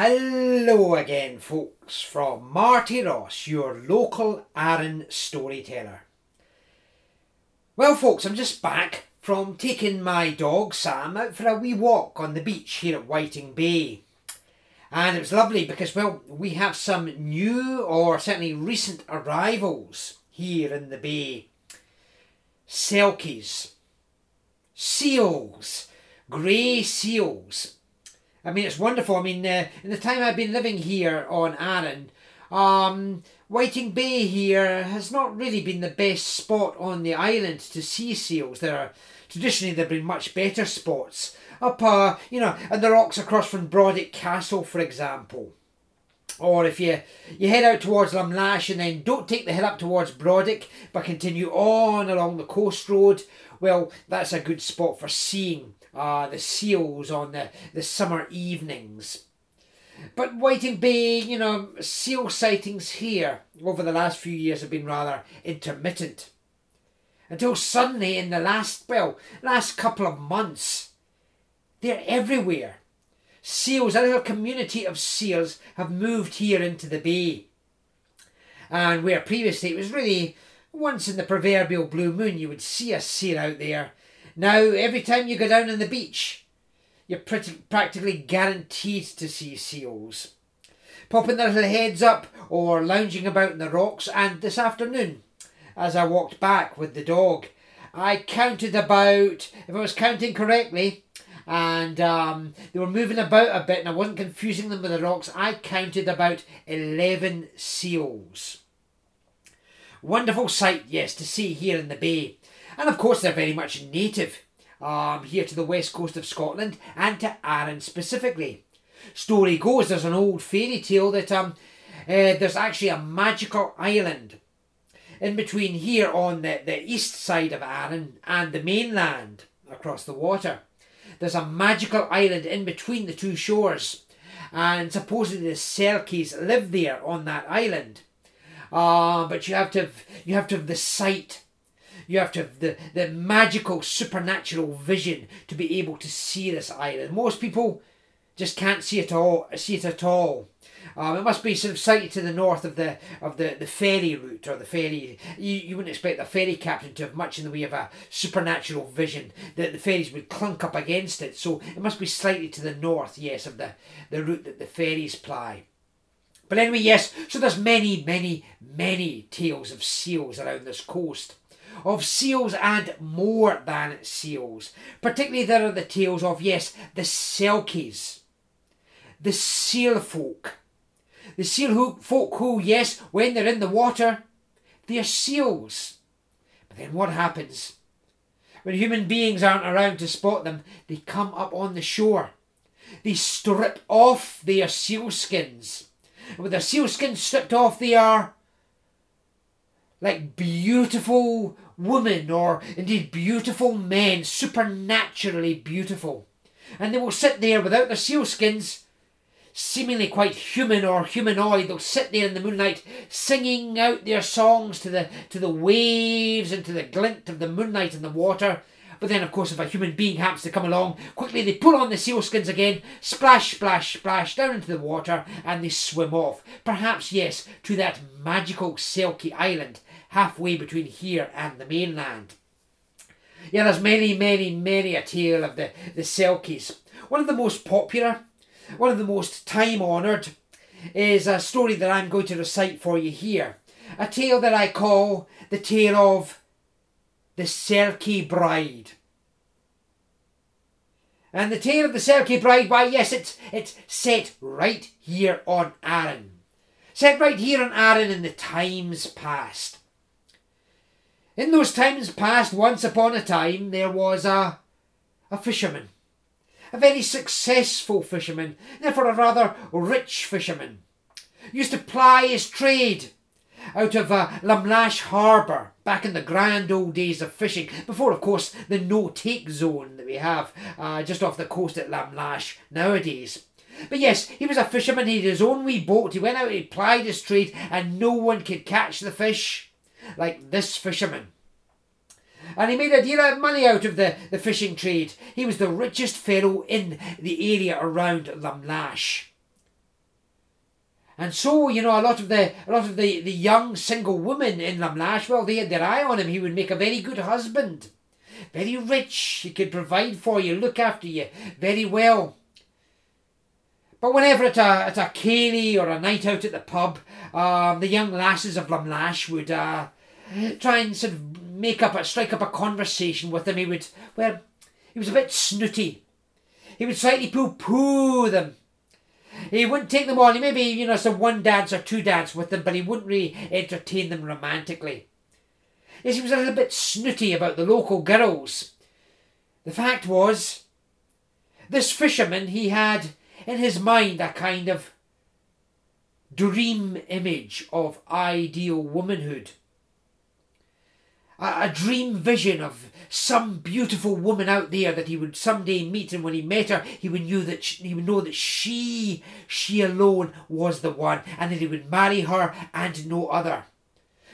Hello again, folks, from Marty Ross, your local Arran storyteller. Well, folks, I'm just back from taking my dog Sam out for a wee walk on the beach here at Whiting Bay. And it was lovely because, well, we have some new or certainly recent arrivals here in the bay. Selkies, seals, grey seals. I mean, it's wonderful. I mean, in the time I've been living here on Arran, Whiting Bay here has not really been the best spot on the island to see seals. Traditionally there've been much better spots up, and the rocks across from Brodick Castle, for example. Or if you head out towards Lumlash and then don't take the head up towards Brodick but continue on along the coast road, well, that's a good spot for seeing the seals on the summer evenings. But Whiting Bay, seal sightings here over the last few years have been rather intermittent. Until suddenly in the last couple of months, they're everywhere. Seals, a little community of seals, have moved here into the bay. And where previously it was really once in the proverbial blue moon you would see a seal out there, now every time you go down on the beach you're practically guaranteed to see seals. Popping their little heads up or lounging about in the rocks, and this afternoon as I walked back with the dog I counted about, if I was counting correctly, and they were moving about a bit and I wasn't confusing them with the rocks, I counted about 11 seals. Wonderful sight, yes, to see here in the bay. And of course they're very much native here to the west coast of Scotland and to Arran specifically. Story goes, there's an old fairy tale that there's actually a magical island in between here on the east side of Arran and the mainland across the water. There's a magical island in between the two shores, and supposedly the Selkies live there on that island. But you have to have the sight, you have to have the magical supernatural vision to be able to see this island. Most people just can't see it at all. It must be sort of sighted to the north of the ferry route or the ferry. You wouldn't expect the ferry captain to have much in the way of a supernatural vision. The ferries would clunk up against it, so it must be slightly to the north, yes, of the route that the ferries ply. But anyway, yes, so there's many, many, many tales of seals around this coast. Of seals and more than seals. Particularly there are the tales of, yes, the Selkies. The seal folk. The seal folk who, yes, when they're in the water, they're seals. But then what happens? When human beings aren't around to spot them, they come up on the shore. They strip off their seal skins. And with their seal skins stripped off, they are like beautiful women or indeed beautiful men, supernaturally beautiful. And they will sit there without their seal skins, seemingly quite human or humanoid. They'll sit there in the moonlight singing out their songs to the waves and to the glint of the moonlight in the water. But then, of course, if a human being happens to come along, quickly they pull on the seal skins again, splash, splash, splash down into the water, and they swim off. Perhaps, yes, to that magical Selkie island, halfway between here and the mainland. Yeah, there's many, many, many a tale of the Selkies. One of the most popular, one of the most time-honoured is a story that I'm going to recite for you here. A tale that I call the tale of the Selkie Bride. And the tale of the Selkie Bride, why yes, it's set right here on Arran. Set right here on Arran in the times past. In those times past, once upon a time, there was a fisherman. A very successful fisherman, therefore a rather rich fisherman, used to ply his trade out of Lumlash Harbour back in the grand old days of fishing, before of course the no-take zone that we have just off the coast at Lumlash nowadays. But yes, he was a fisherman, he had his own wee boat, he went out, he plied his trade, and no one could catch the fish like this fisherman. And he made a deal of money out of the fishing trade. He was the richest fellow in the area around Lumlash. And so, you know, a lot of the young single women in Lamlashwell, they had their eye on him. He would make a very good husband, very rich. He could provide for you, look after you very well. But whenever at a caney or a night out at the pub, the young lasses of Lamlash would try and sort of strike up a conversation with him. He was a bit snooty. He would slightly poo-poo them. He wouldn't take them on. Maybe, you know, some one dance or two dance with them, but he wouldn't really entertain them romantically. Yes, he was a little bit snooty about the local girls. The fact was, this fisherman, he had in his mind a kind of dream image of ideal womanhood. A dream vision of some beautiful woman out there that he would someday meet, and when he met her, he would know that she alone was the one, and that he would marry her and no other.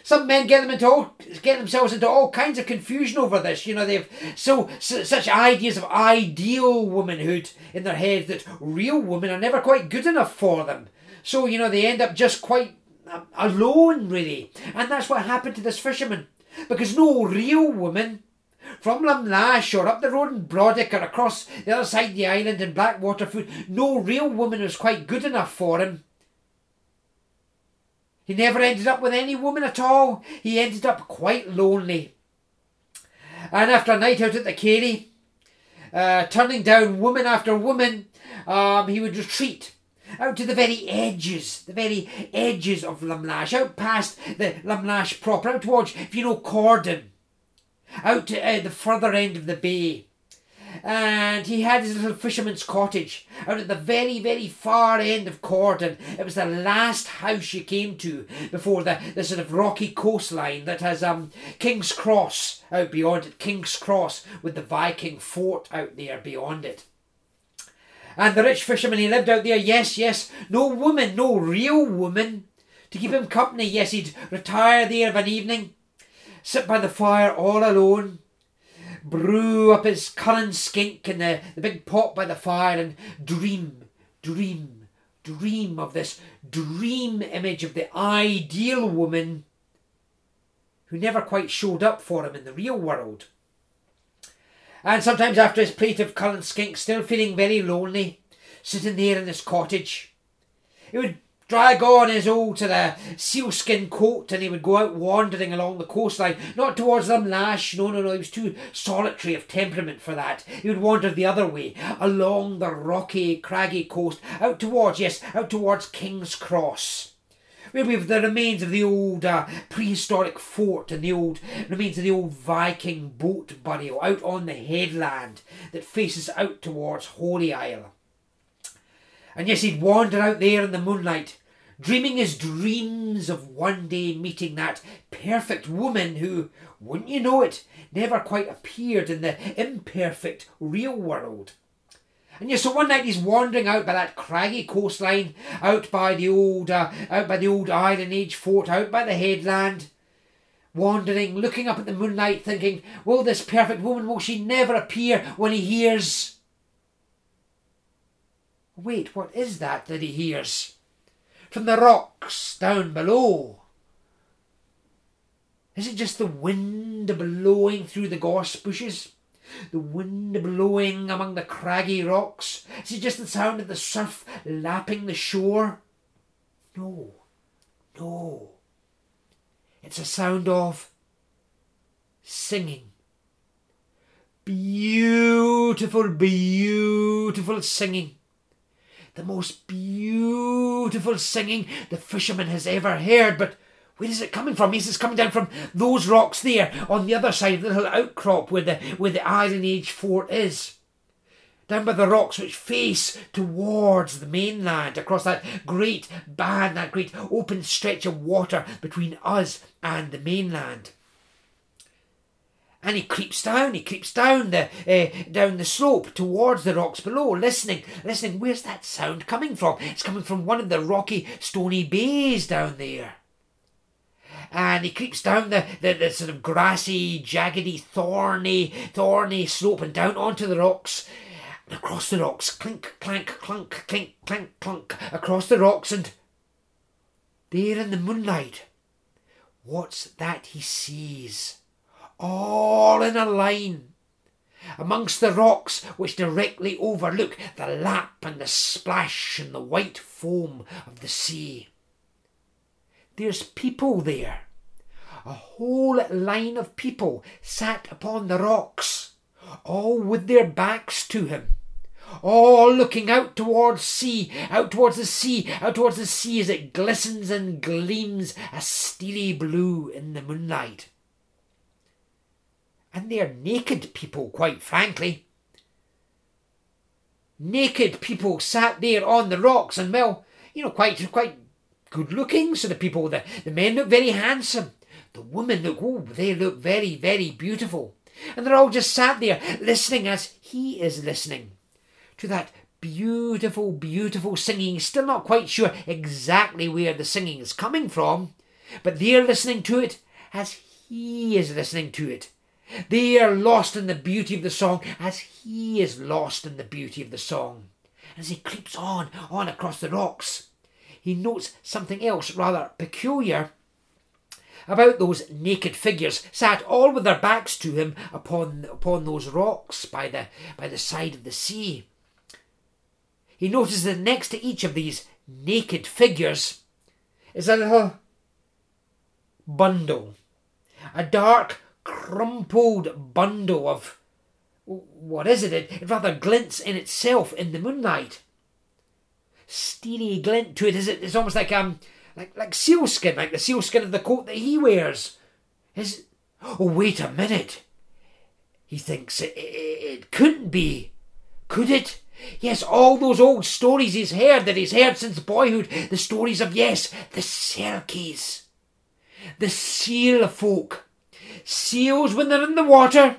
Some men get themselves into all kinds of confusion over this. You know, they've such ideas of ideal womanhood in their heads that real women are never quite good enough for them. So, you know, they end up just quite alone, really, and that's what happened to this fisherman. Because no real woman from Lamlash or up the road in Brodick or across the other side of the island in Blackwaterfoot, no real woman was quite good enough for him. He never ended up with any woman at all. He ended up quite lonely. And after a night out at the Carey, turning down woman after woman, he would retreat out to the very edges of Lamlash, out past the Lamlash proper, out towards, if you know, Cordon, out to the further end of the bay. And he had his little fisherman's cottage out at the very, very far end of Cordon. It was the last house you came to before the sort of rocky coastline that has King's Cross out beyond it, King's Cross with the Viking fort out there beyond it. And the rich fisherman, he lived out there, yes, no woman, no real woman to keep him company. Yes, he'd retire there of an evening, sit by the fire all alone, brew up his Cullen skink in the big pot by the fire and dream of this dream image of the ideal woman who never quite showed up for him in the real world. And sometimes after his plate of Cullen skink, still feeling very lonely, sitting there in his cottage, he would drag on his old sort of sealskin coat and he would go out wandering along the coastline, not towards Lamlash, no, he was too solitary of temperament for that. He would wander the other way, along the rocky, craggy coast, out towards King's Cross, where we have the remains of the old prehistoric fort and the old remains of the old Viking boat burial out on the headland that faces out towards Holy Isle. And yes, he'd wander out there in the moonlight, dreaming his dreams of one day meeting that perfect woman who, wouldn't you know it, never quite appeared in the imperfect real world. And yes, so one night he's wandering out by that craggy coastline, out by the old Iron Age fort, out by the headland, wandering, looking up at the moonlight, thinking, will this perfect woman, will she never appear? When he hears, wait, what is that he hears? From the rocks down below. Is it just the wind blowing through the gorse bushes? The wind blowing among the craggy rocks? Is it just the sound of the surf lapping the shore? No. It's a sound of singing. Beautiful singing. The most beautiful singing the fisherman has ever heard, but where is it coming from? Yes, it's coming down from those rocks there on the other side of the little outcrop where the Iron Age fort is. Down by the rocks which face towards the mainland, across that great band, that great open stretch of water between us and the mainland. And he creeps down the slope towards the rocks below, listening. Where's that sound coming from? It's coming from one of the rocky, stony bays down there. And he creeps down the sort of grassy, jaggedy, thorny slope and down onto the rocks. And across the rocks, clink, clank, clunk, clink, clank, clunk, across the rocks and there in the moonlight. What's that he sees? All in a line. Amongst the rocks which directly overlook the lap and the splash and the white foam of the sea. There's people there. A whole line of people sat upon the rocks, all with their backs to him, all looking out towards the sea as it glistens and gleams a steely blue in the moonlight. And they're naked people, quite frankly. Naked people sat there on the rocks, and well, you know, quite good looking. So the people, the men look very handsome. The women look, oh, they look very, very beautiful. And they're all just sat there listening as he is listening to that beautiful, beautiful singing. Still not quite sure exactly where the singing is coming from, but they're listening to it as he is listening to it. They are lost in the beauty of the song as he is lost in the beauty of the song. As he creeps on across the rocks, he notes something else rather peculiar about those naked figures sat all with their backs to him upon those rocks by the side of the sea. He notices that next to each of these naked figures is a little bundle, a dark, crumpled bundle of, what is it? It rather glints in itself in the moonlight. Steely glint to it. It's almost like sealskin, like the sealskin of the coat that he wears. Oh, wait a minute. He thinks it couldn't be. Could it? Yes, all those old stories that he's heard since boyhood. The stories of, yes, the Serkis. The seal folk. Seals, when they're in the water,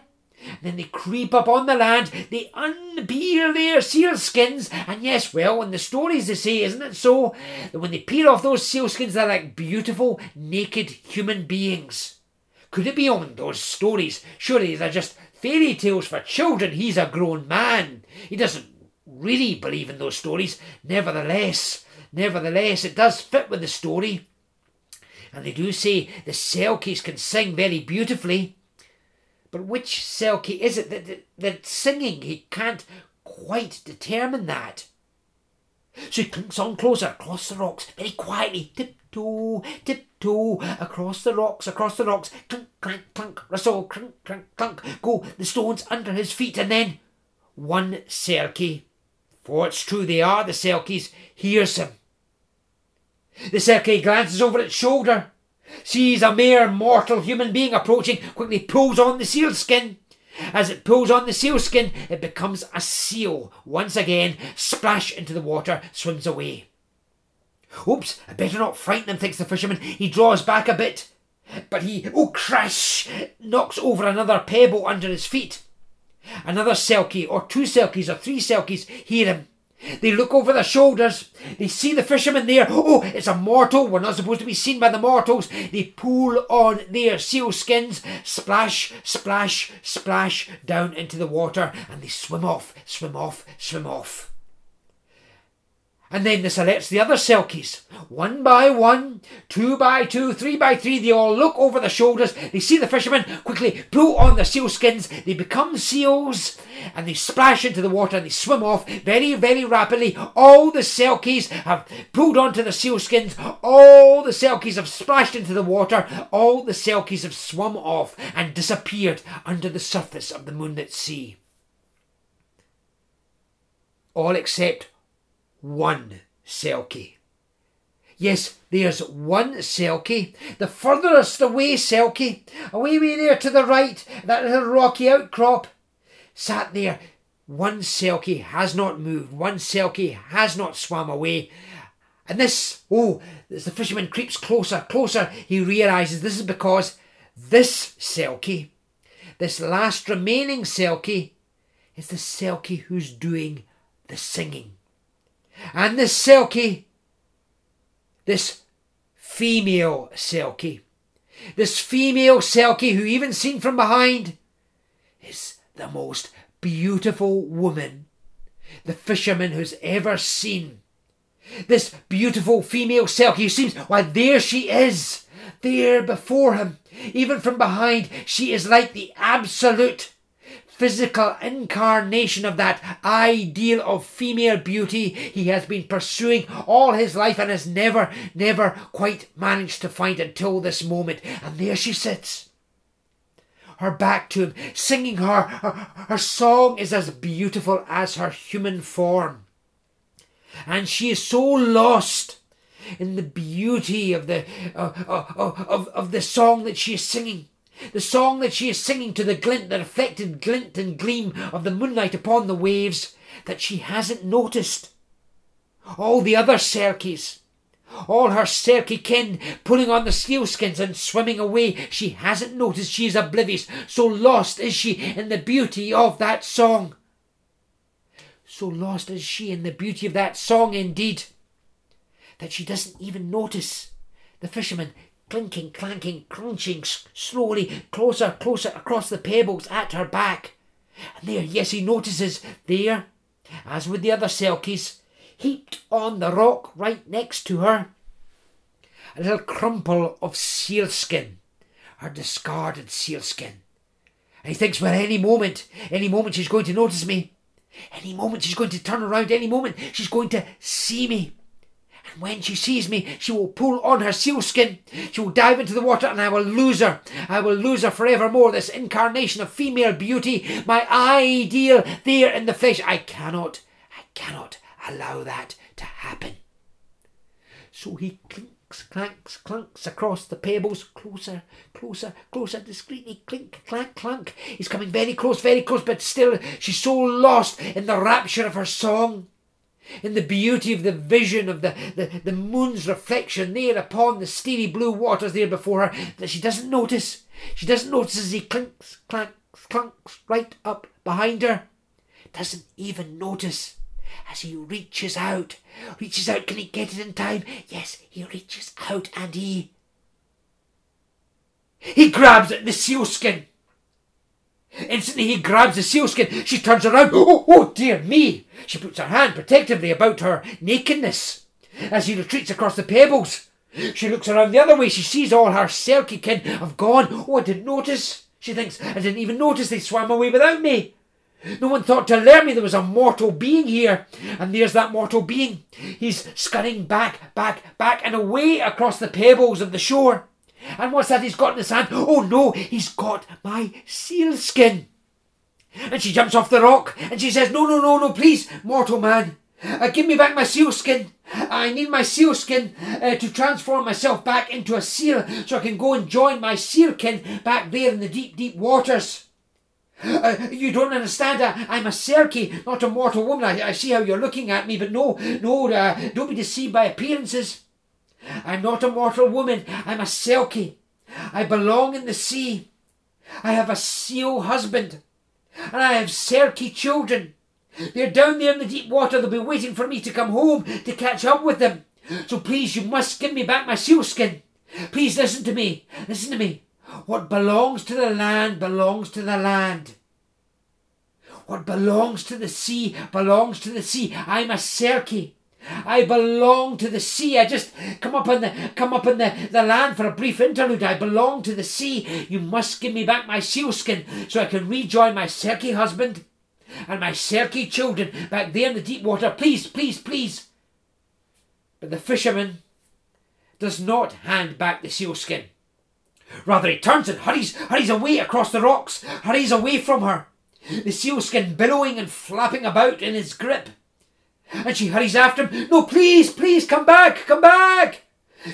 then they creep up on the land, they unpeel their seal skins, and yes, well, in the stories they say, isn't it so, that when they peel off those seal skins, they're like beautiful, naked human beings. Could it be on those stories? Surely they're just fairy tales for children. He's a grown man. He doesn't really believe in those stories. Nevertheless, it does fit with the story. And they do say the Selkies can sing very beautifully. But which Selkie is it that's singing? He can't quite determine that. So he clinks on closer, across the rocks, very quietly, tiptoe, tiptoe, across the rocks, clink, clank, clunk, rustle, clink, clank, clunk, go, the stones under his feet, and then one Selkie, for it's true they are the Selkies, hears him. The Serki glances over its shoulder, sees a mere mortal human being approaching, quickly pulls on the seal skin. As it pulls on the seal skin, it becomes a seal once again, splash into the water, swims away. Oops, I better not frighten him, thinks the fisherman. He draws back a bit, but he, oh crash, knocks over another pebble under his feet. Another Selkie, or two Selkies, or three Selkies, hear him. They look over their shoulders. They see the fisherman there. Oh, it's a mortal. We're not supposed to be seen by the mortals. They pull on their seal skins. Splash, splash, splash down into the water. And they swim off. And then this alerts the other Selkies. One by one, two by two, three by three, they all look over their shoulders. They see the fishermen, quickly pull on their seal skins. They become seals and they splash into the water and they swim off very, very rapidly. All the Selkies have pulled onto their seal skins. All the Selkies have splashed into the water. All the Selkies have swum off and disappeared under the surface of the moonlit sea. All except one Selkie. Yes, there's one Selkie. The furthest away Selkie, away there to the right, that little rocky outcrop, sat there. One Selkie has not moved. One Selkie has not swam away. And as the fisherman creeps closer, he realises this is because this Selkie, this last remaining Selkie, is the Selkie who's doing the singing. And this Selkie, this female Selkie, who even seen from behind is the most beautiful woman the fisherman has ever seen. This beautiful female Selkie who seems, why there she is, there before him, even from behind. She is like the absolute physical incarnation of that ideal of female beauty he has been pursuing all his life and has never quite managed to find until this moment. And there she sits, her back to him, singing her song is as beautiful as her human form. And she is so lost in the beauty of the song that she is singing. The song that she is singing to the glint, the reflected glint and gleam of the moonlight upon the waves, that she hasn't noticed all the other Selkies, all her Selkie kin pulling on the sealskins and swimming away. She hasn't noticed, she is oblivious. So lost is she in the beauty of that song. So lost is she in the beauty of that song indeed, that she doesn't even notice the fisherman clinking, clanking, crunching slowly closer across the pebbles at her back. And there, yes, he notices, there, as with the other Selkies, heaped on the rock right next to her, a little crumple of sealskin, her discarded sealskin. And he thinks, well, any moment she's going to notice me, any moment she's going to turn around, any moment she's going to see me. And when she sees me, she will pull on her sealskin. She will dive into the water and I will lose her. I will lose her forevermore, this incarnation of female beauty, my ideal there in the flesh. I cannot allow that to happen. So he clinks, clanks, clunks across the pebbles, closer, discreetly, clink, clank, clunk. He's coming very close, but still she's so lost in the rapture of her song, in the beauty of the vision of the moon's reflection there upon the steely blue waters there before her, that she doesn't notice. She doesn't notice as he clinks, clanks, clunks right up behind her. Doesn't even notice as he reaches out. Can he get it in time? Yes, he reaches out and he grabs at the sealskin. Instantly he grabs the sealskin. She turns around. Oh dear me. She puts her hand protectively about her nakedness as he retreats across the pebbles. She looks around the other way. She sees all her Selkie kin have gone. Oh, I didn't notice, she thinks. I didn't even notice they swam away without me. No one thought to alert me there was a mortal being here. And there's that mortal being. He's scurrying back and away across the pebbles of the shore. And what's that he's got in his hand? Oh no, he's got my sealskin. And she jumps off the rock and she says, no, please, mortal man, give me back my sealskin. I need my sealskin to transform myself back into a seal so I can go and join my sealkin back there in the deep waters. You don't understand, I'm a Selkie, not a mortal woman. I see how you're looking at me, but no, don't be deceived by appearances. I'm not a mortal woman, I'm a Selkie. I belong in the sea. I have a seal husband. And I have Selkie children. They're down there in the deep water, they'll be waiting for me to come home to catch up with them. So please, you must give me back my sealskin. Please listen to me. What belongs to the land belongs to the land. What belongs to the sea belongs to the sea. I'm a Selkie. I belong to the sea. I just come up on the land for a brief interlude. I belong to the sea. You must give me back my sealskin so I can rejoin my Selkie husband and my Selkie children back there in the deep water. Please. But the fisherman does not hand back the sealskin. Rather, he turns and hurries away across the rocks, hurries away from her, the sealskin billowing and flapping about in his grip. And she hurries after him. No, please, come back.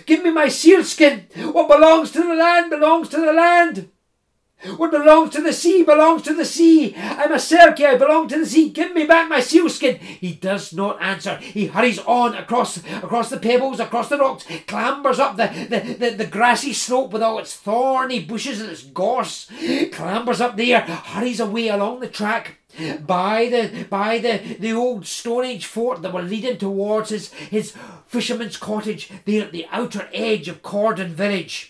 Give me my sealskin. What belongs to the land belongs to the land. What belongs to the sea belongs to the sea. I'm a Selkie, I belong to the sea. Give me back my sealskin. He does not answer. He hurries on across the pebbles, across the rocks, clambers up the grassy slope with all its thorny bushes and its gorse, clambers up there, hurries away along the track by the old Stone Age fort that will lead him towards his fisherman's cottage there at the outer edge of Cordon village.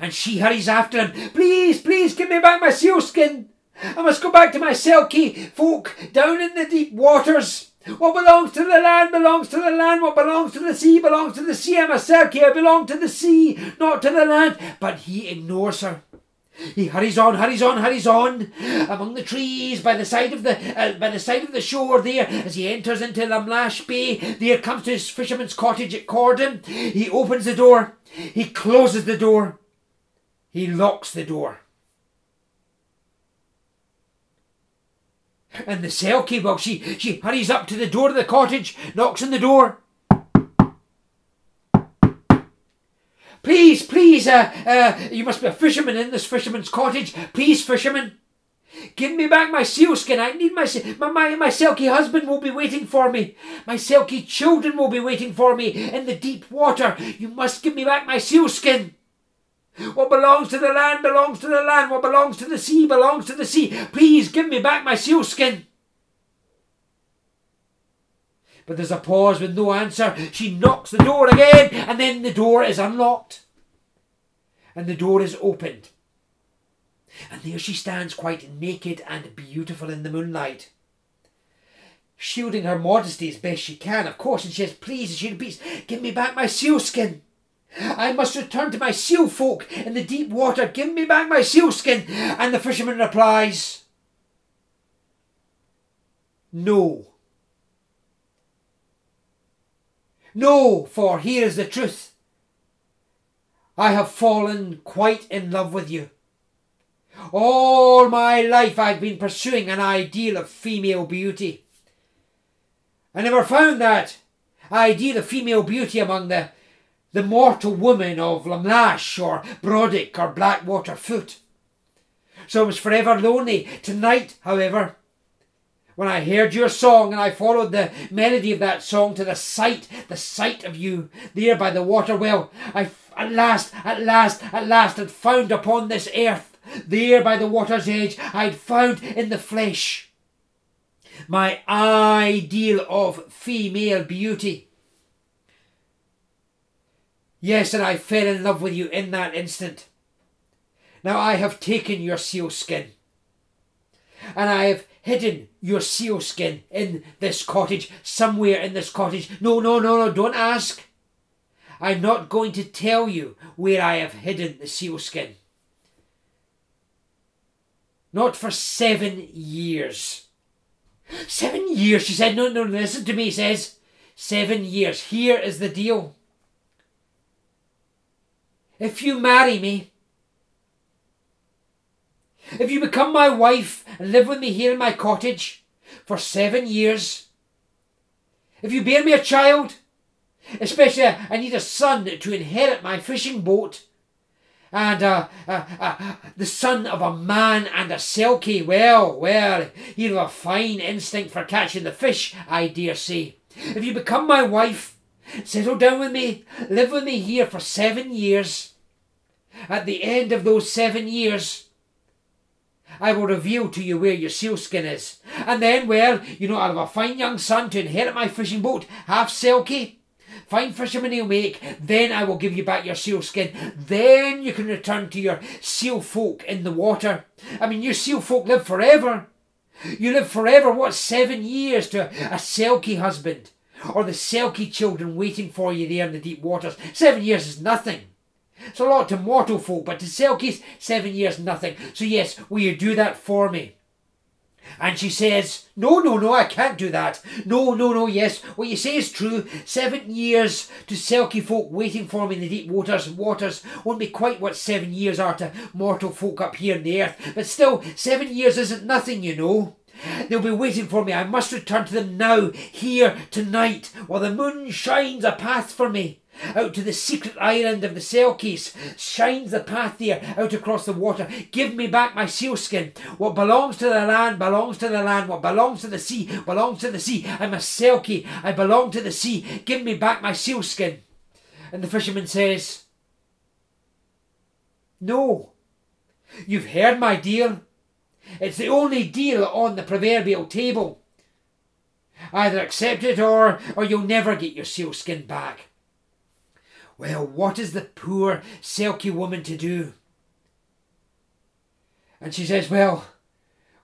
And she hurries after him. Please, give me back my sealskin. I must go back to my Selkie folk down in the deep waters. What belongs to the land belongs to the land. What belongs to the sea belongs to the sea. I'm a Circe. I belong to the sea, not to the land. But he ignores her. He hurries on, hurries on, hurries on. Among the trees, by the side of the shore there, as he enters into Lamlash Bay, there comes to his fisherman's cottage at Cordon. He opens the door. He closes the door. He locks the door. And the Selkie, well, she hurries up to the door of the cottage, knocks on the door. Please, please, you must be a fisherman in this fisherman's cottage. Please, fisherman, give me back my sealskin. I need my Selkie husband will be waiting for me. My Selkie children will be waiting for me in the deep water. You must give me back my sealskin. What belongs to the land belongs to the land. What belongs to the sea belongs to the sea. Please give me back my sealskin. But there's a pause with no answer. She knocks the door again, and then the door is unlocked. And the door is opened. And there she stands, quite naked and beautiful in the moonlight. Shielding her modesty as best she can, of course, and she says, please, she repeats, give me back my seal skin. I must return to my seal folk in the deep water. Give me back my seal skin. And the fisherman replies, no. No, for here is the truth. I have fallen quite in love with you. All my life I've been pursuing an ideal of female beauty. I never found that ideal of female beauty among the mortal women of Lamlash or Brodick or Blackwater Foot. So I was forever lonely. Tonight, however, when I heard your song and I followed the melody of that song to the sight of you there by the water well, I at last had found upon this earth, there by the water's edge, I had found in the flesh my ideal of female beauty. Yes, and I fell in love with you in that instant. Now I have taken your seal skin, and I have hidden your seal skin in this cottage, somewhere in this cottage. No, no, no, no, don't ask. I'm not going to tell you where I have hidden the seal skin. Not for 7 years. 7 years, she said. No, no, listen to me, he says. 7 years. Here is the deal. If you marry me, if you become my wife and live with me here in my cottage for 7 years, if you bear me a child, especially I need a son to inherit my fishing boat, and the son of a man and a Selkie, well, he'll have a fine instinct for catching the fish, I dare say. If you become my wife, settle down with me, live with me here for 7 years, at the end of those 7 years, I will reveal to you where your sealskin is. And then, well, you know, I'll have a fine young son to inherit my fishing boat, half Selkie. Fine fisherman he'll make. Then I will give you back your sealskin. Then you can return to your seal folk in the water. I mean, your seal folk live forever. You live forever, what, 7 years to a Selkie husband, or the Selkie children waiting for you there in the deep waters. 7 years is nothing. It's a lot to mortal folk, but to Selkies, 7 years, nothing. So yes, will you do that for me? And she says, no, no, no, I can't do that. No, no, no, yes, what you say is true. 7 years to Selkie folk waiting for me in the deep waters won't be quite what 7 years are to mortal folk up here in the earth. But still, 7 years isn't nothing, you know. They'll be waiting for me. I must return to them now, here, tonight, while the moon shines a path for me. Out to the secret island of the Selkies, shines the path there, out across the water. Give me back my sealskin. What belongs to the land belongs to the land. What belongs to the sea belongs to the sea. I'm a Selkie. I belong to the sea. Give me back my sealskin. And the fisherman says, no. You've heard my deal. It's the only deal on the proverbial table. Either accept it or you'll never get your sealskin back. Well, what is the poor Selkie woman to do? And she says, well,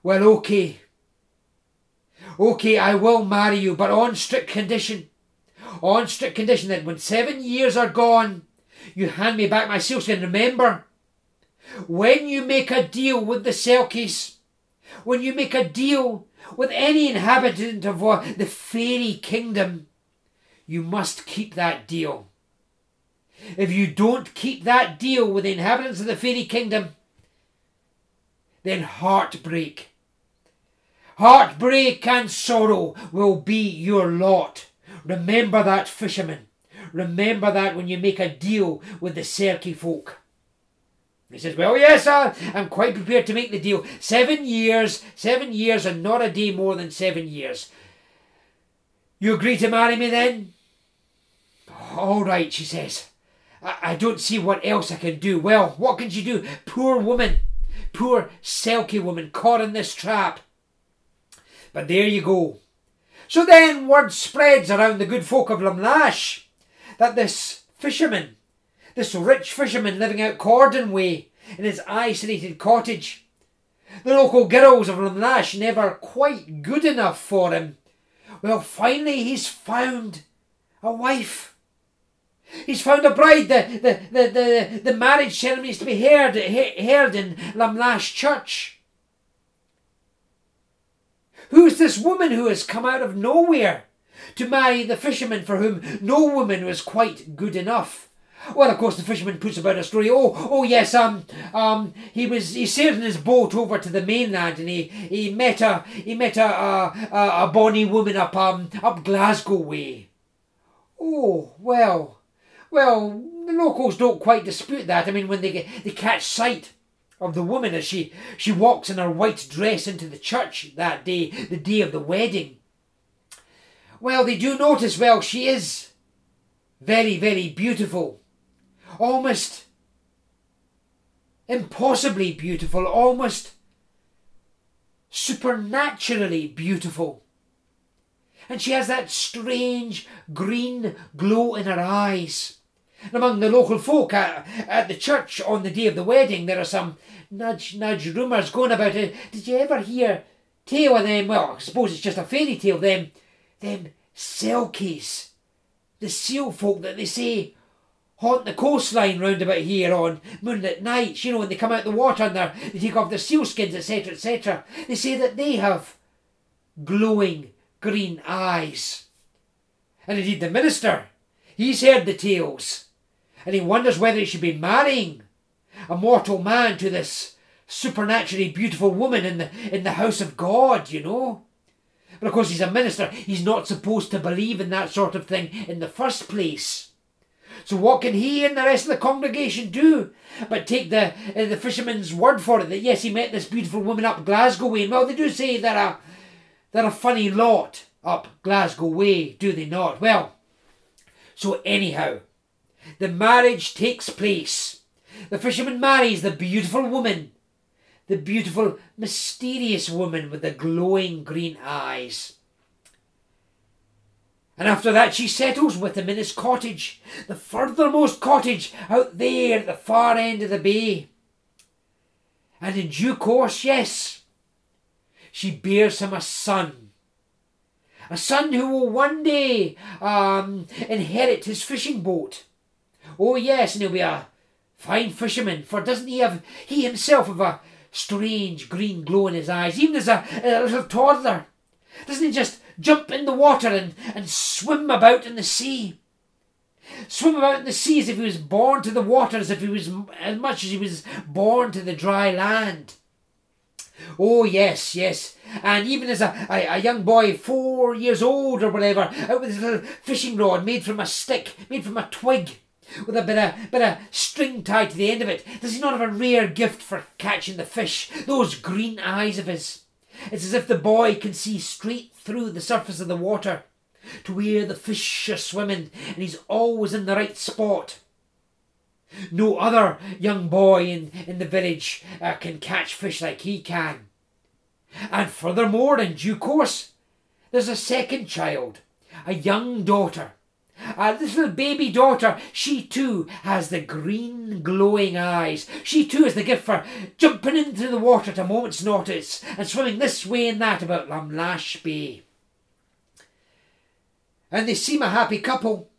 okay. okay, I will marry you, but on strict condition. On strict condition that when 7 years are gone, you hand me back my seal. And remember, when you make a deal with the Selkies, when you make a deal with any inhabitant of the fairy kingdom, you must keep that deal. If you don't keep that deal with the inhabitants of the fairy kingdom, then heartbreak. Heartbreak and sorrow will be your lot. Remember that, fisherman. Remember that when you make a deal with the Selkie folk. He says, well, yes, I'm quite prepared to make the deal. 7 years, 7 years, and not a day more than 7 years. You agree to marry me then? All right, she says. I don't see what else I can do. Well, what can she do? Poor woman, poor Selkie woman caught in this trap. But there you go. So then word spreads around the good folk of Limlash that this fisherman, this rich fisherman living out Cordon Way in his isolated cottage, the local girls of Limlash never quite good enough for him. Well, finally he's found a wife. He's found a bride. The marriage ceremony is to be heard in Limlash Church. Who's this woman who has come out of nowhere to marry the fisherman for whom no woman was quite good enough? Well, of course, the fisherman puts about a story. Oh, yes, he sailed in his boat over to the mainland, and he met a bonny woman up Glasgow way. Oh, well, the locals don't quite dispute that. I mean, when they catch sight of the woman as she walks in her white dress into the church that day, the day of the wedding. Well, they do notice, well, she is very, very beautiful. Almost impossibly beautiful, almost supernaturally beautiful. And she has that strange green glow in her eyes. And among the local folk at the church on the day of the wedding, there are some nudge rumours going about it. Did you ever hear tale of them? Well, I suppose it's just a fairy tale. Them Selkies, the seal folk that they say haunt the coastline round about here on moonlit nights. You know, when they come out the water and they take off their seal skins, etc., etc. They say that they have glowing green eyes. And indeed, the minister, he's heard the tales, and he wonders whether he should be marrying a mortal man to this supernaturally beautiful woman in the house of God, you know. But of course he's a minister. He's not supposed to believe in that sort of thing in the first place. So what can he and the rest of the congregation do but take the fisherman's word for it that yes, he met this beautiful woman up Glasgow way. And well, they do say they're a funny lot up Glasgow way, do they not? Well, so anyhow, the marriage takes place. The fisherman marries the beautiful woman, the beautiful, mysterious woman with the glowing green eyes. And after that, she settles with him in his cottage, the furthermost cottage out there at the far end of the bay. And in due course, yes, she bears him a son. A son who will one day inherit his fishing boat. Oh yes, and he'll be a fine fisherman, for doesn't he himself have a strange green glow in his eyes? Even as a little toddler, doesn't he just jump in the water and swim about in the sea? Swim about in the sea as if he was born to the water, as if he was, as much as he was born to the dry land. Oh yes, yes, and even as a young boy, 4 years old or whatever, out with his little fishing rod made from a stick, made from a twig, with a bit of string tied to the end of it, does he not have a rare gift for catching the fish? Those green eyes of his. It's as if the boy can see straight through the surface of the water to where the fish are swimming, and he's always in the right spot. No other young boy in the village can catch fish like he can. And furthermore, in due course, there's a second child, a young daughter, Our little baby daughter, she too has the green glowing eyes. She too has the gift for jumping into the water at a moment's notice and swimming this way and that about Lamlash Bay. And they seem a happy couple.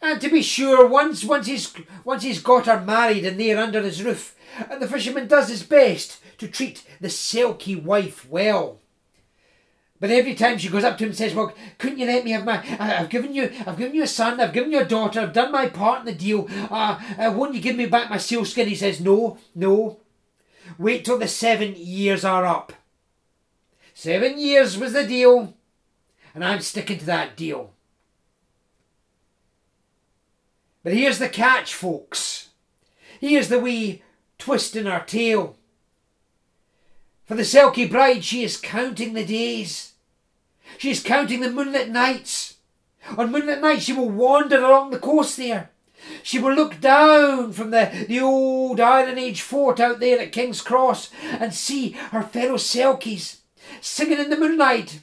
And to be sure, once he's got her married and they're under his roof, and the fisherman does his best to treat the silky wife well. But every time she goes up to him and says, well, couldn't you let me have my... I've given you a son, I've given you a daughter, I've done my part in the deal. Won't you give me back my seal skin? He says, no. Wait till the 7 years are up. 7 years was the deal. And I'm sticking to that deal. But here's the catch, folks. Here's the wee twist in our tale. For the silky bride, she is counting the days. She is counting the moonlit nights. On moonlit nights, she will wander along the coast there. She will look down from the old Iron Age fort out there at King's Cross and see her fellow Selkies singing in the moonlight.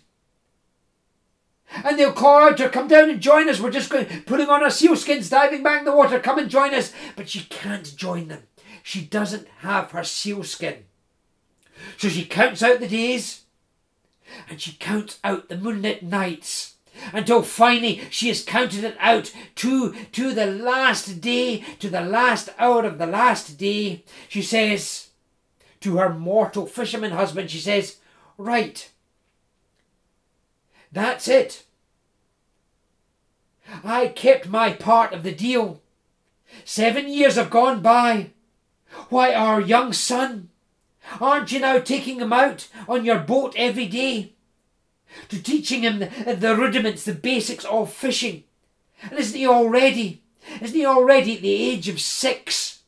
And they'll call out to her, come down and join us. We're just putting on our sealskins, diving back in the water. Come and join us. But she can't join them. She doesn't have her sealskin. So she counts out the days and she counts out the moonlit nights until finally she has counted it out to the last day, to the last hour of the last day. She says to her mortal fisherman husband, she says, right, that's it. I kept my part of the deal. 7 years have gone by. Why, our young son, aren't you now taking him out on your boat every day to teaching him the rudiments, the basics of fishing? And isn't he already at the age of 6?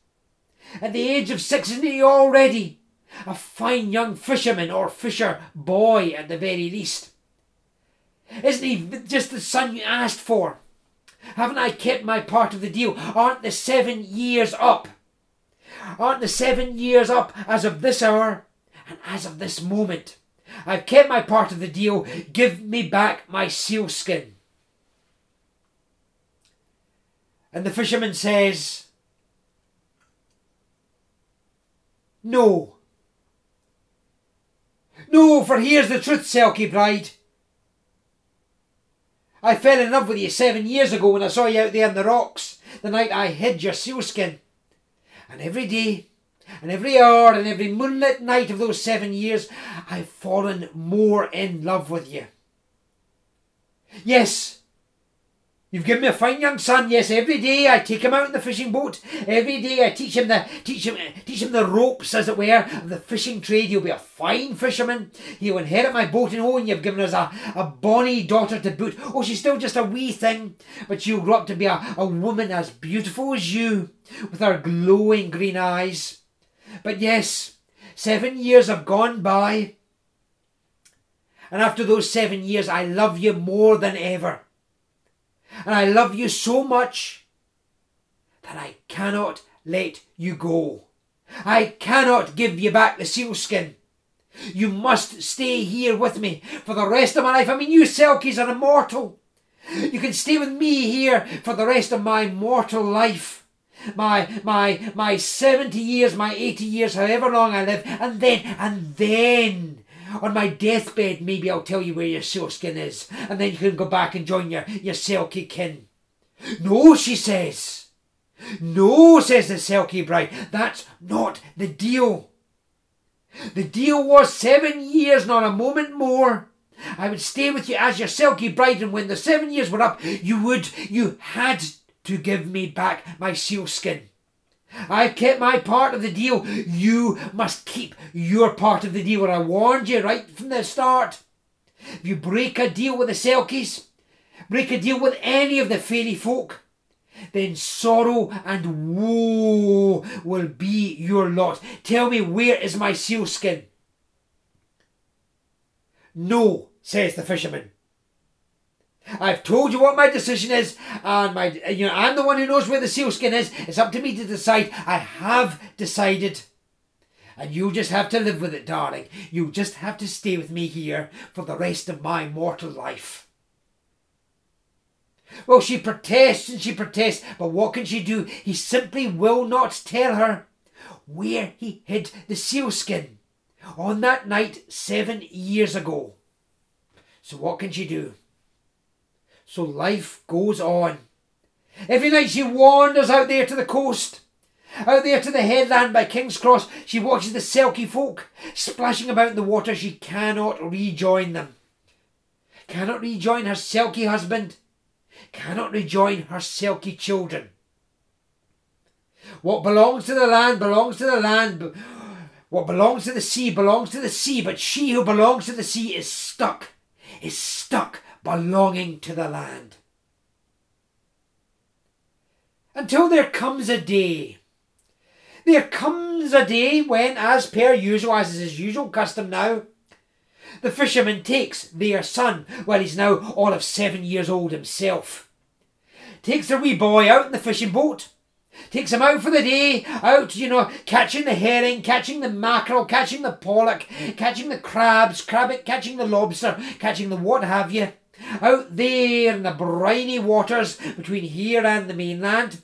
At the age of 6, isn't he already a fine young fisherman or fisher boy at the very least? Isn't he just the son you asked for? Haven't I kept my part of the deal? Aren't the 7 years up? Aren't the 7 years up as of this hour and as of this moment? I've kept my part of the deal. Give me back my seal skin. And the fisherman says, no. No, for here's the truth, Selkie bride. I fell in love with you 7 years ago when I saw you out there on the rocks the night I hid your seal skin. And every day, and every hour, and every moonlit night of those 7 years, I've fallen more in love with you. Yes, you've given me a fine young son. Yes, every day I take him out in the fishing boat. Every day I teach him the ropes, as it were, of the fishing trade. He'll be a fine fisherman. He'll inherit my boating home. And you've given us a bonny daughter to boot. Oh, she's still just a wee thing, but she'll grow up to be a woman as beautiful as you, with her glowing green eyes. But yes, 7 years have gone by, and after those 7 years, I love you more than ever. And I love you so much that I cannot let you go. I cannot give you back the seal skin. You must stay here with me for the rest of my life. I mean, you Selkies are immortal. You can stay with me here for the rest of my mortal life. My 70 years, my 80 years, however long I live. And then... on my deathbed, maybe I'll tell you where your seal skin is. And then you can go back and join your Selkie kin. No, she says. No, says the Selkie bride. That's not the deal. The deal was 7 years, not a moment more. I would stay with you as your Selkie bride. And when the 7 years were up, you had to give me back my seal skin. I've kept my part of the deal. You must keep your part of the deal. And I warned you right from the start. If you break a deal with the Selkies, break a deal with any of the fairy folk, then sorrow and woe will be your lot. Tell me, where is my seal skin? No, says the fisherman. I've told you what my decision is, and I'm the one who knows where the sealskin is. It's up to me to decide. I have decided, and you'll just have to live with it, darling. You'll just have to stay with me here for the rest of my mortal life. Well, she protests and she protests, but what can she do? He simply will not tell her where he hid the sealskin on that night 7 years ago. So what can she do? So life goes on. Every night she wanders out there to the coast, out there to the headland by King's Cross. She watches the Selkie folk splashing about in the water. She cannot rejoin them. Cannot rejoin her Selkie husband. Cannot rejoin her Selkie children. What belongs to the land belongs to the land. What belongs to the sea belongs to the sea. But she who belongs to the sea is stuck belonging to the land. Until there comes a day. There comes a day when, as per usual, as is his usual custom now, the fisherman takes their son, well, he's now all of 7 years old himself, takes the wee boy out in the fishing boat, takes him out for the day, out, you know, catching the herring, catching the mackerel, catching the pollock, catching the crabs, catching the lobster, catching the what have you, out there in the briny waters between here and the mainland.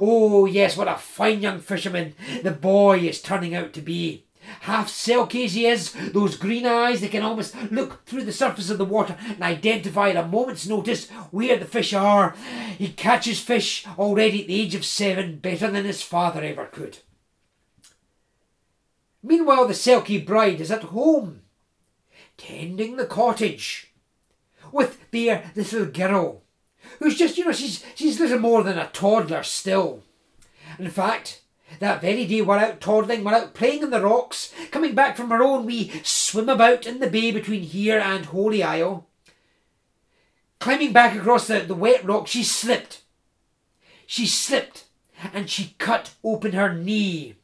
Oh yes, what a fine young fisherman the boy is turning out to be. Half Selkie as he is, those green eyes, they can almost look through the surface of the water and identify at a moment's notice where the fish are. He catches fish already at the age of 7, better than his father ever could. Meanwhile, the Selkie bride is at home, tending the cottage, with their little girl, who's just, you know, she's little more than a toddler still. In fact, that very day we're out toddling, we're out playing on the rocks, coming back from our own wee swim about in the bay between here and Holy Isle. Climbing back across the wet rock, she slipped. She slipped and she cut open her knee.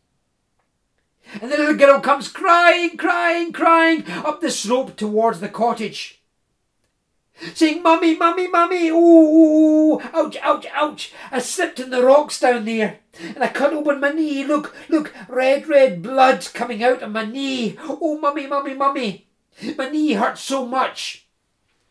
And the little girl comes crying, crying, crying up the slope towards the cottage, saying, "Mummy, mummy, mummy, oh, ouch, ouch, ouch, I slipped in the rocks down there, and I cut open my knee, look, look, red, red blood coming out of my knee, oh, mummy, mummy, mummy, my knee hurts so much."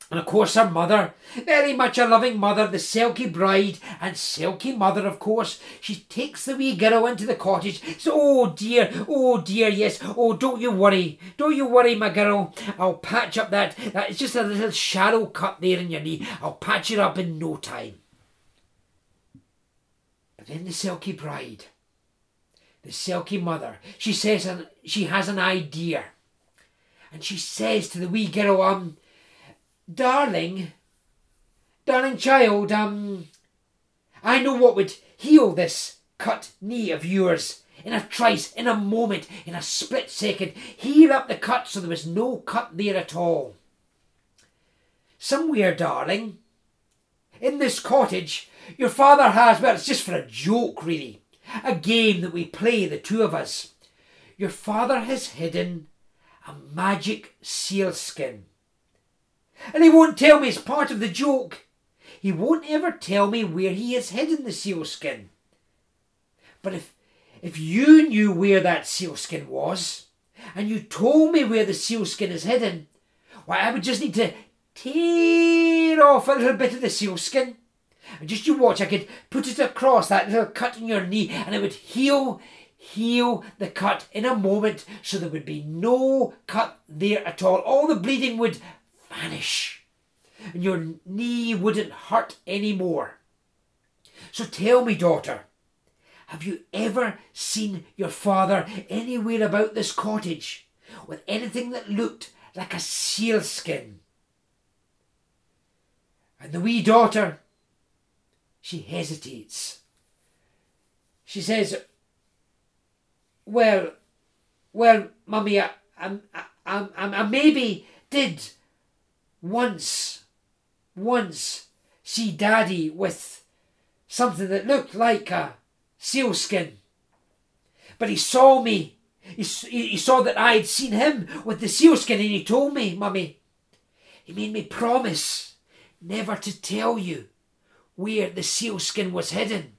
And of course her mother, very much a loving mother, the Selkie bride and Selkie mother of course, she takes the wee girl into the cottage, says, oh dear, yes, oh don't you worry my girl, I'll patch up that it's just a little shallow cut there in your knee, I'll patch it up in no time. But then the Selkie bride, the Selkie mother, she says she has an idea, and she says to the wee girl, Darling child, I know what would heal this cut knee of yours in a trice, in a moment, in a split second. Heal up the cut so there was no cut there at all. Somewhere, darling, in this cottage, your father has, well, it's just for a joke really, a game that we play, the two of us. Your father has hidden a magic sealskin. And he won't tell me, it's part of the joke. He won't ever tell me where he has hidden the sealskin. But if you knew where that sealskin was, and you told me where the sealskin is hidden, why, I would just need to tear off a little bit of the sealskin. And just you watch, I could put it across that little cut in your knee, and it would heal the cut in a moment, so there would be no cut there at all. All the bleeding would vanish, and your knee wouldn't hurt any more. So tell me, daughter, have you ever seen your father anywhere about this cottage with anything that looked like a sealskin? And the wee daughter, she hesitates. She says, well, mummy, I maybe did once see daddy with something that looked like a sealskin. But he saw me. He saw that I had seen him with the sealskin, and he told me, mummy. He made me promise never to tell you where the sealskin was hidden.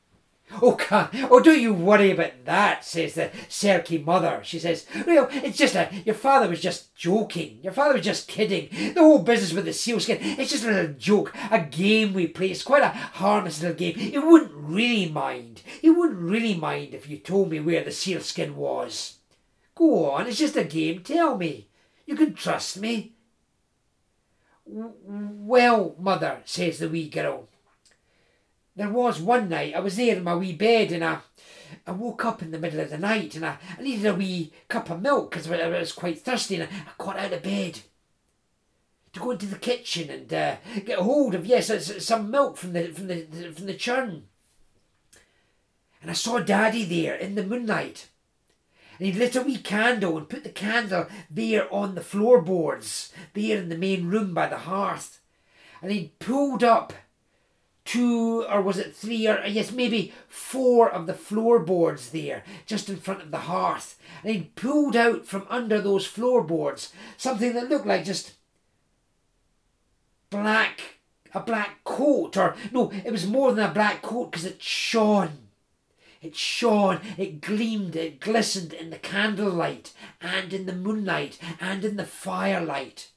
"Oh, can't, oh, don't you worry about that," says the Serki mother. She says, "Well, it's just your father was just joking. Your father was just kidding. The whole business with the sealskin, it's just a little joke, a game we play. It's quite a harmless little game. He wouldn't really mind. He wouldn't really mind if you told me where the sealskin was. Go on, it's just a game. Tell me. You can trust me." "Well, mother," says the wee girl, "there was one night I was there in my wee bed and I woke up in the middle of the night and I needed a wee cup of milk because I was quite thirsty, and I got out of bed to go into the kitchen and get hold of, yes, some milk from the churn. And I saw Daddy there in the moonlight. And he'd lit a wee candle and put the candle there on the floorboards, there in the main room by the hearth. And he'd pulled up 2 or 3 or maybe 4 of the floorboards there, just in front of the hearth. And he'd pulled out from under those floorboards something that looked like just a black coat. Or no, it was more than a black coat because it shone. It shone, it gleamed, it glistened in the candlelight and in the moonlight and in the firelight.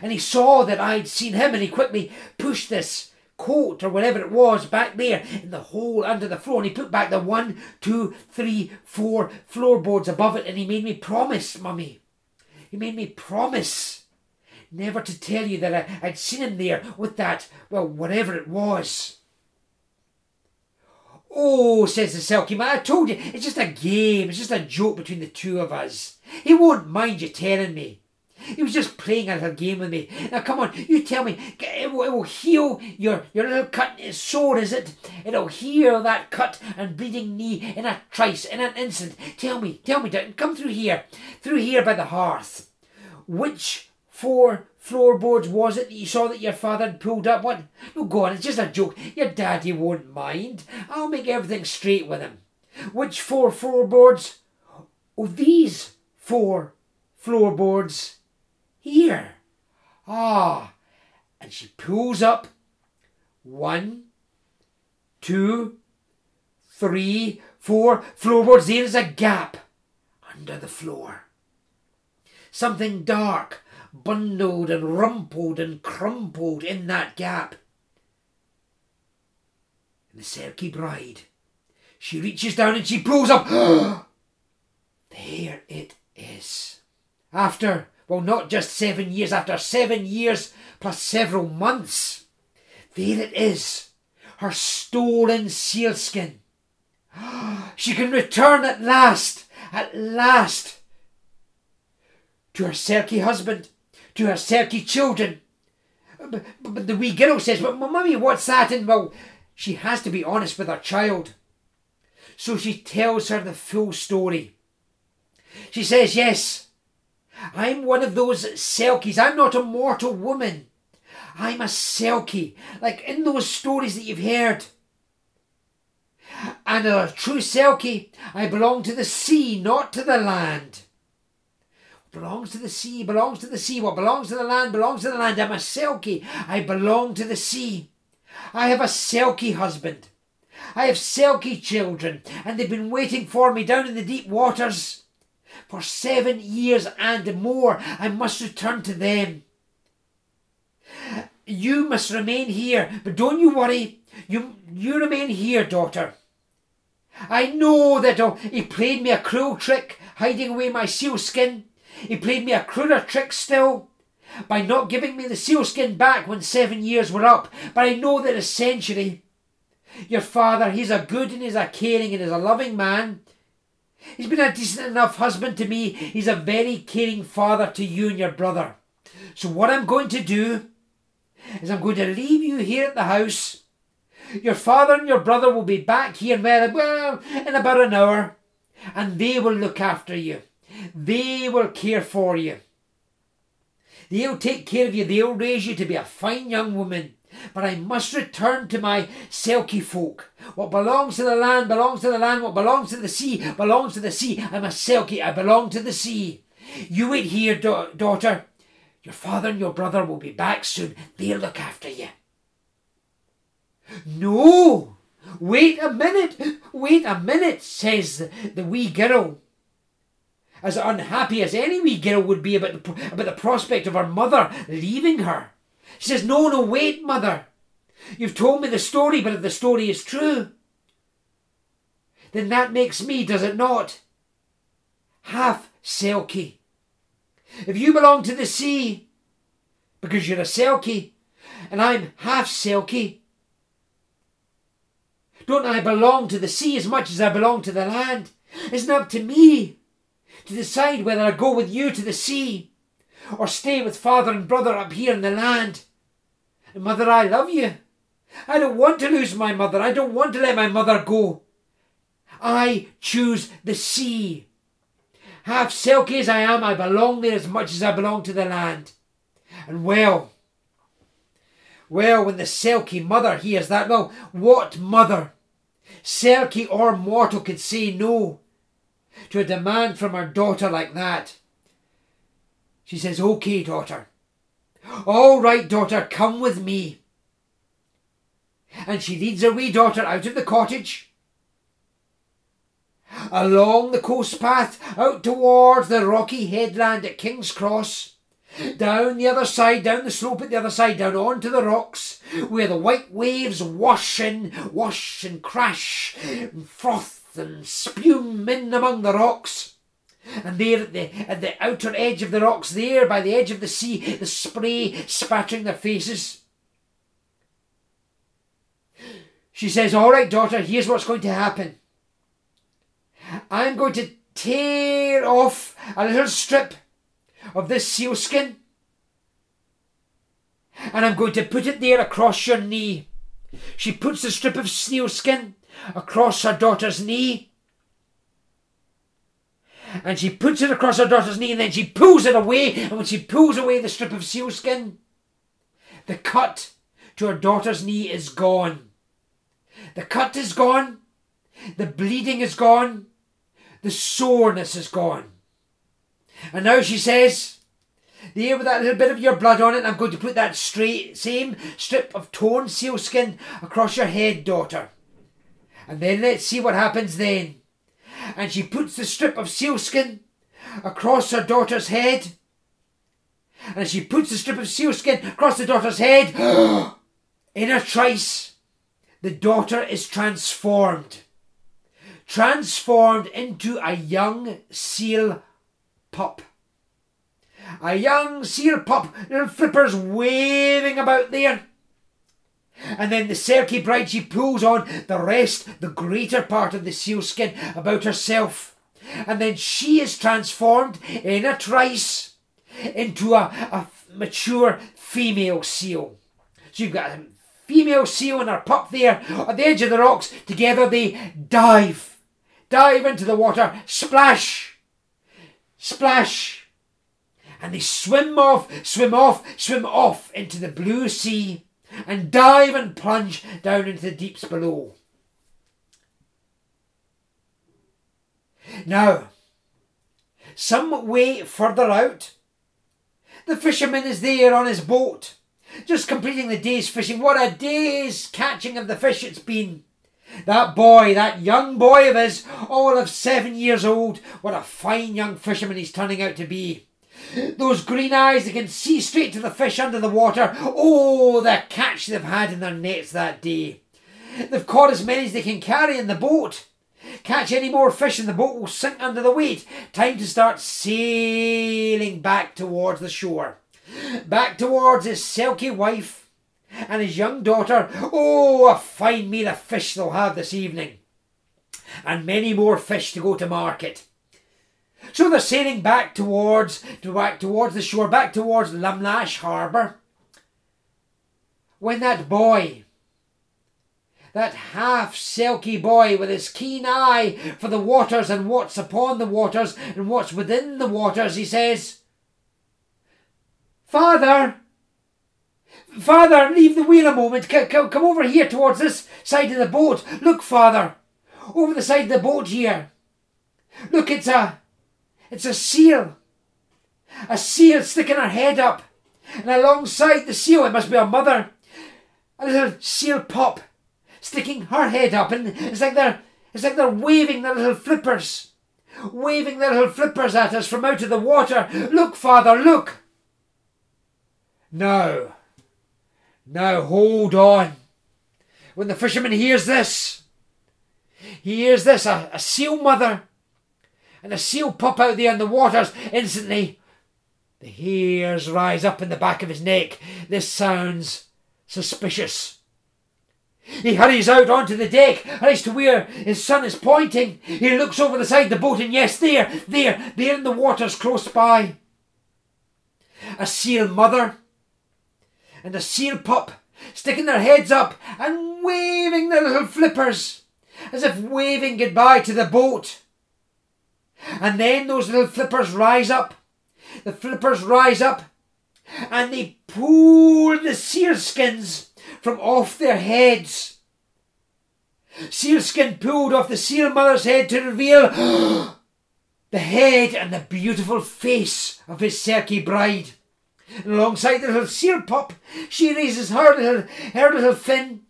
And he saw that I'd seen him, and he quickly pushed this coat or whatever it was back there in the hole under the floor, and he put back the 1, 2, 3, 4 floorboards above it, and he made me promise, Mummy. He made me promise never to tell you that I'd seen him there with that, well, whatever it was. "Oh," says the Selkie man, "I told you, it's just a game, it's just a joke between the two of us. He won't mind you telling me. He was just playing a little game with me. Now come on, you tell me, it will heal your little cut sore, is it? It'll heal that cut and bleeding knee in a trice, in an instant. Tell me, come through here by the hearth. Which 4 floorboards was it that you saw that your father had pulled up? What? No, go on, it's just a joke. Your daddy won't mind. I'll make everything straight with him. Which 4 floorboards? Oh, these 4 floorboards here. Ah." And she pulls up 1, 2, 3, 4 floorboards. There's a gap under the floor. Something dark, bundled and rumpled and crumpled in that gap. And the Serki bride, she reaches down and she pulls up. There it is. After, well, not just 7 years, after 7 years plus several months, there it is, her stolen sealskin. She can return at last, to her Serki husband, to her Serki children. But the wee girl says, "Well, Mummy, what's that?" And, well, she has to be honest with her child. So she tells her the full story. She says, "Yes, I'm one of those Selkies. I'm not a mortal woman. I'm a Selkie, like in those stories that you've heard. And a true Selkie, I belong to the sea, not to the land. Belongs to the sea, belongs to the sea. What belongs to the land, belongs to the land. I'm a Selkie. I belong to the sea. I have a Selkie husband. I have Selkie children, and they've been waiting for me down in the deep waters for 7 years and more. I must return to them. You must remain here, but don't you worry. You remain here, daughter. I know that he played me a cruel trick, hiding away my sealskin. He played me a cruder trick still by not giving me the sealskin back when 7 years were up. But I know that a century, your father, he's a good and he's a caring and he's a loving man. He's been a decent enough husband to me. He's a very caring father to you and your brother. So what I'm going to do is I'm going to leave you here at the house. Your father and your brother will be back here, well, in about an hour, and they will look after you. They will care for you. They'll take care of you. They'll raise you to be a fine young woman. But I must return to my Selkie folk. What belongs to the land, belongs to the land. What belongs to the sea, belongs to the sea. I'm a Selkie. I belong to the sea. You wait here, daughter. Your father and your brother will be back soon. They'll look after you." "No! wait a minute, says the wee girl, as unhappy as any wee girl would be about the prospect of her mother leaving her. She says, no, no, wait, mother. You've told me the story, but if the story is true, then that makes me, does it not, half Selkie. If you belong to the sea, because you're a Selkie, and I'm half Selkie, don't I belong to the sea as much as I belong to the land? It's not up to me to decide whether I go with you to the sea or stay with father and brother up here in the land. And mother, I love you. I don't want to lose my mother. I don't want to let my mother go. I choose the sea. Half Selkie as I am, I belong there as much as I belong to the land. And well, when the Selkie mother hears that, well, what mother, Selkie or mortal, could say no to a demand from her daughter like that? She says, okay, daughter. All right, daughter, come with me. And she leads her wee daughter out of the cottage, along the coast path, out towards the rocky headland at King's Cross, down the other side, down the slope at the other side, down onto the rocks, where the white waves wash and crash, and froth and spume in among the rocks. And there at the outer edge of the rocks, there by the edge of the sea, the spray spattering their faces. She says, all right, daughter, here's what's going to happen. I'm going to tear off a little strip of this seal skin, and I'm going to put it there across your knee. She puts the strip of seal skin across her daughter's knee, and she puts it across her daughter's knee, and then she pulls it away, and when she pulls away the strip of seal skin, the cut to her daughter's knee is gone. The cut is gone, the bleeding is gone, the soreness is gone. And now she says, there with that little bit of your blood on it, I'm going to put that same strip of torn sealskin across your head, daughter. And then let's see what happens then. And she puts the strip of sealskin across her daughter's head. And as she puts the strip of sealskin across the daughter's head, in a trice, the daughter is transformed. Transformed into a young seal pup. A young seal pup, little flippers waving about there. And then the Selkie bride, she pulls on the rest, the greater part of the seal skin about herself. And then she is transformed in a trice into a mature female seal. So you've got a female seal and her pup there at the edge of the rocks. Together they dive into the water, splash, splash, and they swim off into the blue sea, and dive and plunge down into the deeps below. Now, some way further out, the fisherman is there on his boat, just completing the day's fishing. What a day's catching of the fish it's been. That boy, that young boy of his, all of 7 years old, what a fine young fisherman he's turning out to be. Those green eyes, they can see straight to the fish under the water. Oh, the catch they've had in their nets that day. They've caught as many as they can carry in the boat. Catch any more fish and the boat will sink under the weight. Time to start sailing back towards the shore. Back towards his Selkie wife and his young daughter. Oh, a fine meal of fish they'll have this evening, and many more fish to go to market. So they're sailing back towards the shore, back towards Lamlash Harbour, when that boy, that half Selkie boy with his keen eye for the waters and what's upon the waters and what's within the waters, he says, "Father! Father, leave the wheel a moment. Come over here towards this side of the boat. Look, father, over the side of the boat here. Look, it's a seal. A seal sticking her head up. And alongside the seal, it must be her mother, a little seal pup sticking her head up, and it's like they're waving their little flippers. Waving their little flippers at us from out of the water. Look, Father, look. Now, hold on. When the fisherman hears this, a seal mother and a seal pop out there in the waters. Instantly, the hairs rise up in the back of his neck. This sounds suspicious. He hurries out onto the deck, hurries to where his son is pointing. He looks over the side of the boat, and yes, there in the waters close by, a seal mother and a seal pup sticking their heads up and waving their little flippers, as if waving goodbye to the boat. And then those little flippers rise up. The flippers rise up, and they pull the sealskins from off their heads. Sealskin pulled off the seal mother's head to reveal the head and the beautiful face of his Serki bride. And alongside the little seal pup, she raises her little fin,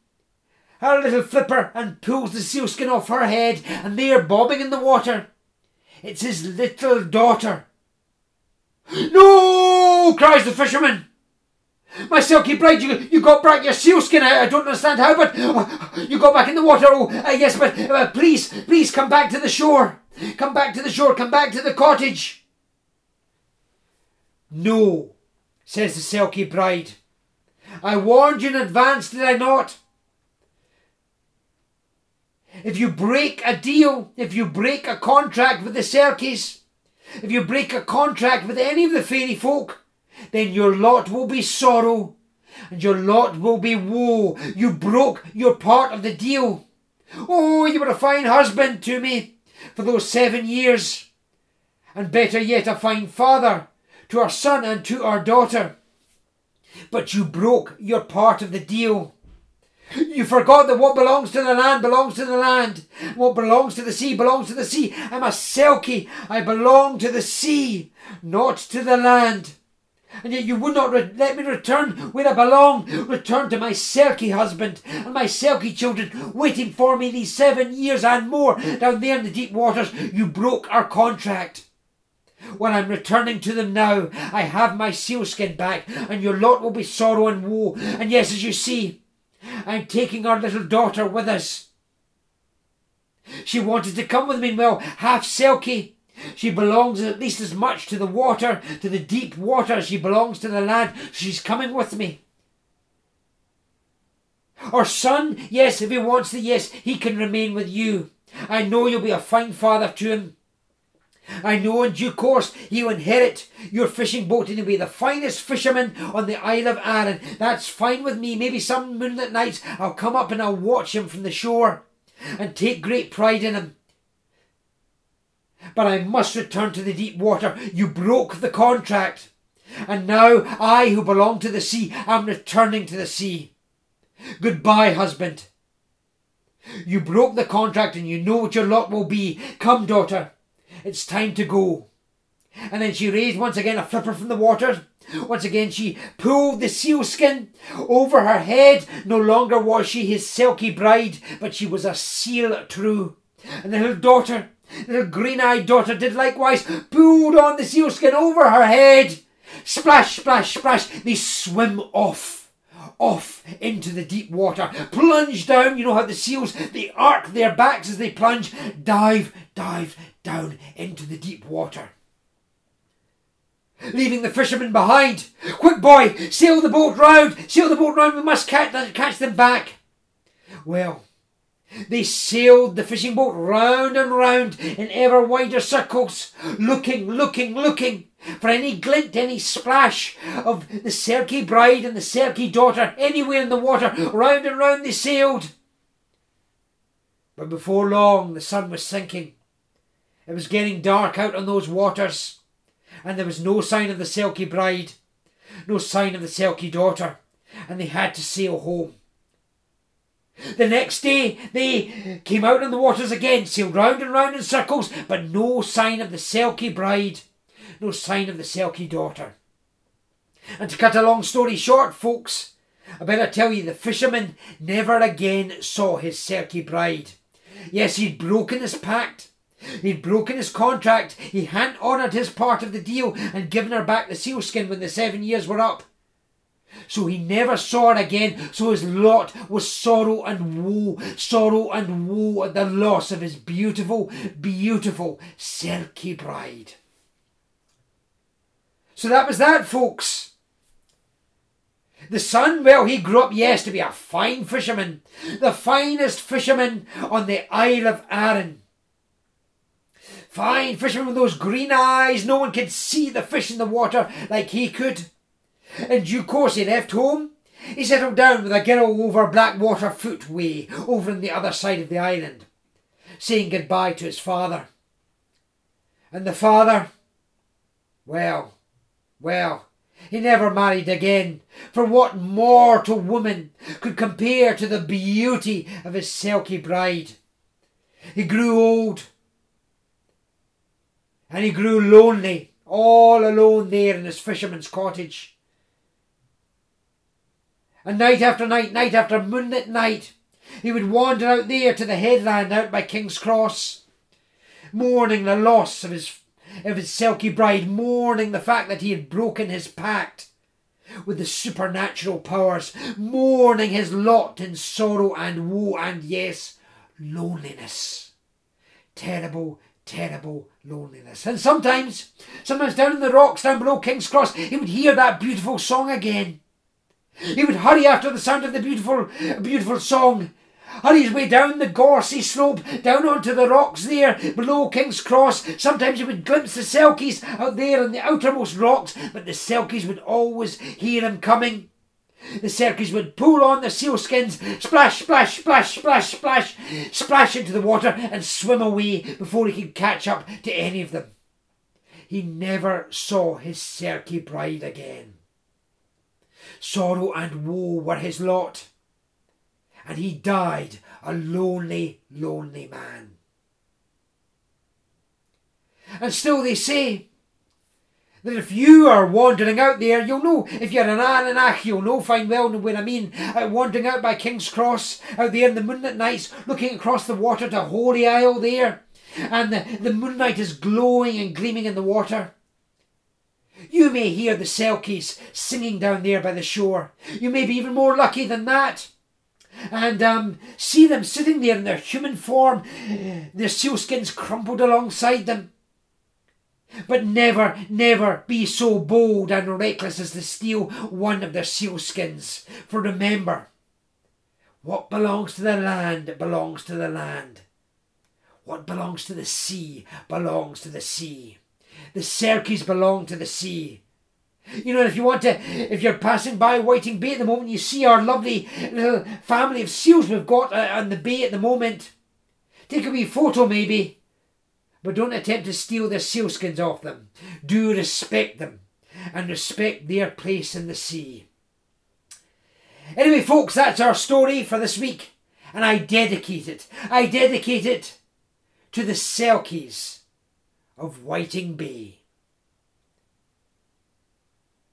her little flipper, and pulls the sealskin off her head, and they are bobbing in the water. It's his little daughter. "No!" cries the fisherman. "My Serki bride, you got back your sealskin. I don't understand how, but you got back in the water. Oh, yes, but please come back to the shore. Come back to the shore. Come back to the cottage." "No," says the Serki bride. "I warned you in advance, did I not? If you break a deal, if you break a contract with the Serkis, if you break a contract with any of the fairy folk, then your lot will be sorrow, and your lot will be woe. You broke your part of the deal. Oh, you were a fine husband to me for those 7 years, and better yet, a fine father to our son and to our daughter. But you broke your part of the deal. You forgot that what belongs to the land belongs to the land. What belongs to the sea belongs to the sea. I'm a Selkie. I belong to the sea, not to the land. And yet you would not let me return where I belong. Return to my Selkie husband and my Selkie children waiting for me these 7 years and more down there in the deep waters. You broke our contract. When I'm returning to them now, I have my sealskin back, and your lot will be sorrow and woe. And yes, as you see, I'm taking our little daughter with us. She wanted to come with me, well, half Selkie. She belongs at least as much to the water, to the deep water, as she belongs to the land. She's coming with me. Our son, yes, if he wants to, yes, he can remain with you. I know you'll be a fine father to him. I know in due course he'll inherit your fishing boat and he'll be the finest fisherman on the Isle of Arran. That's fine with me. Maybe some moonlit nights I'll come up and I'll watch him from the shore and take great pride in him. But I must return to the deep water. You broke the contract. And now I, who belong to the sea, am returning to the sea. Goodbye, husband. You broke the contract and you know what your lot will be. Come, daughter. It's time to go." And then she raised once again a flipper from the water. Once again she pulled the sealskin over her head. No longer was she his Selkie bride, but she was a seal true. And the little daughter, the little green-eyed daughter, did likewise, pulled on the sealskin over her head. Splash, splash, splash, they swim off into the deep water. Plunge down. You know how the seals, they arc their backs as they plunge. Dive down into the deep water, leaving the fisherman behind. "Quick, boy, sail the boat round. Sail the boat round. We must catch them back." Well, they sailed the fishing boat round and round in ever wider circles, looking for any glint, any splash of the Serki bride and the Serki daughter anywhere in the water. Round and round they sailed. But before long the sun was sinking. It was getting dark out on those waters, and there was no sign of the Selkie bride, no sign of the Selkie daughter, and they had to sail home. The next day they came out on the waters again, sailed round and round in circles, but no sign of the Selkie bride, no sign of the Selkie daughter. And to cut a long story short, folks, I better tell you, the fisherman never again saw his Serki bride. Yes, he'd broken his pact. He'd broken his contract. He hadn't honoured his part of the deal and given her back the sealskin when the 7 years were up. So he never saw her again, so his lot was sorrow and woe at the loss of his beautiful, beautiful Serki bride. So that was that, folks. The son, well, he grew up, yes, to be a fine fisherman, the finest fisherman on the Isle of Arran. Fine fisherman with those green eyes, no one could see the fish in the water like he could. In due course he left home. He settled down with a girl over Blackwater Foot way, over on the other side of the island, saying goodbye to his father. And the father, well, he never married again, for what mortal woman could compare to the beauty of his Serki bride? He grew old, and he grew lonely, all alone there in his fisherman's cottage. And night after moonlit night, he would wander out there to the headland out by King's Cross, mourning the loss of his Serki bride, mourning the fact that he had broken his pact with the supernatural powers, mourning his lot in sorrow and woe and, yes, loneliness. Terrible, terrible loneliness. And sometimes down in the rocks, down below King's Cross, he would hear that beautiful song again. He would hurry after the sound of the beautiful song, hurry his way down the gorsy slope, down onto the rocks there below King's Cross. Sometimes he would glimpse the Selkies out there on the outermost rocks, but the Selkies would always hear him coming. The Selkies would pull on their sealskins, splash, splash, splash, splash, splash, splash into the water and swim away before he could catch up to any of them. He never saw his Serki bride again. Sorrow and woe were his lot, and he died a lonely, lonely man. And still they say that if you are wandering out there, you'll know, if you're an Aranach, you'll know fine well what I mean, wandering out by King's Cross, out there in the moonlit nights, looking across the water to Holy Isle there, and the moonlight is glowing and gleaming in the water. You may hear the Selkies singing down there by the shore. You may be even more lucky than that. And see them sitting there in their human form, their sealskins crumpled alongside them. But never, never be so bold and reckless as to steal one of their sealskins. For remember, what belongs to the land belongs to the land. What belongs to the sea belongs to the sea. The Serkies belong to the sea. You know, if you're passing by Whiting Bay at the moment, you see our lovely little family of seals we've got on the bay at the moment. Take a wee photo maybe, but don't attempt to steal their sealskins off them. Do respect them and respect their place in the sea. Anyway, folks, that's our story for this week, and I dedicate it to the Selkies of Whiting Bay.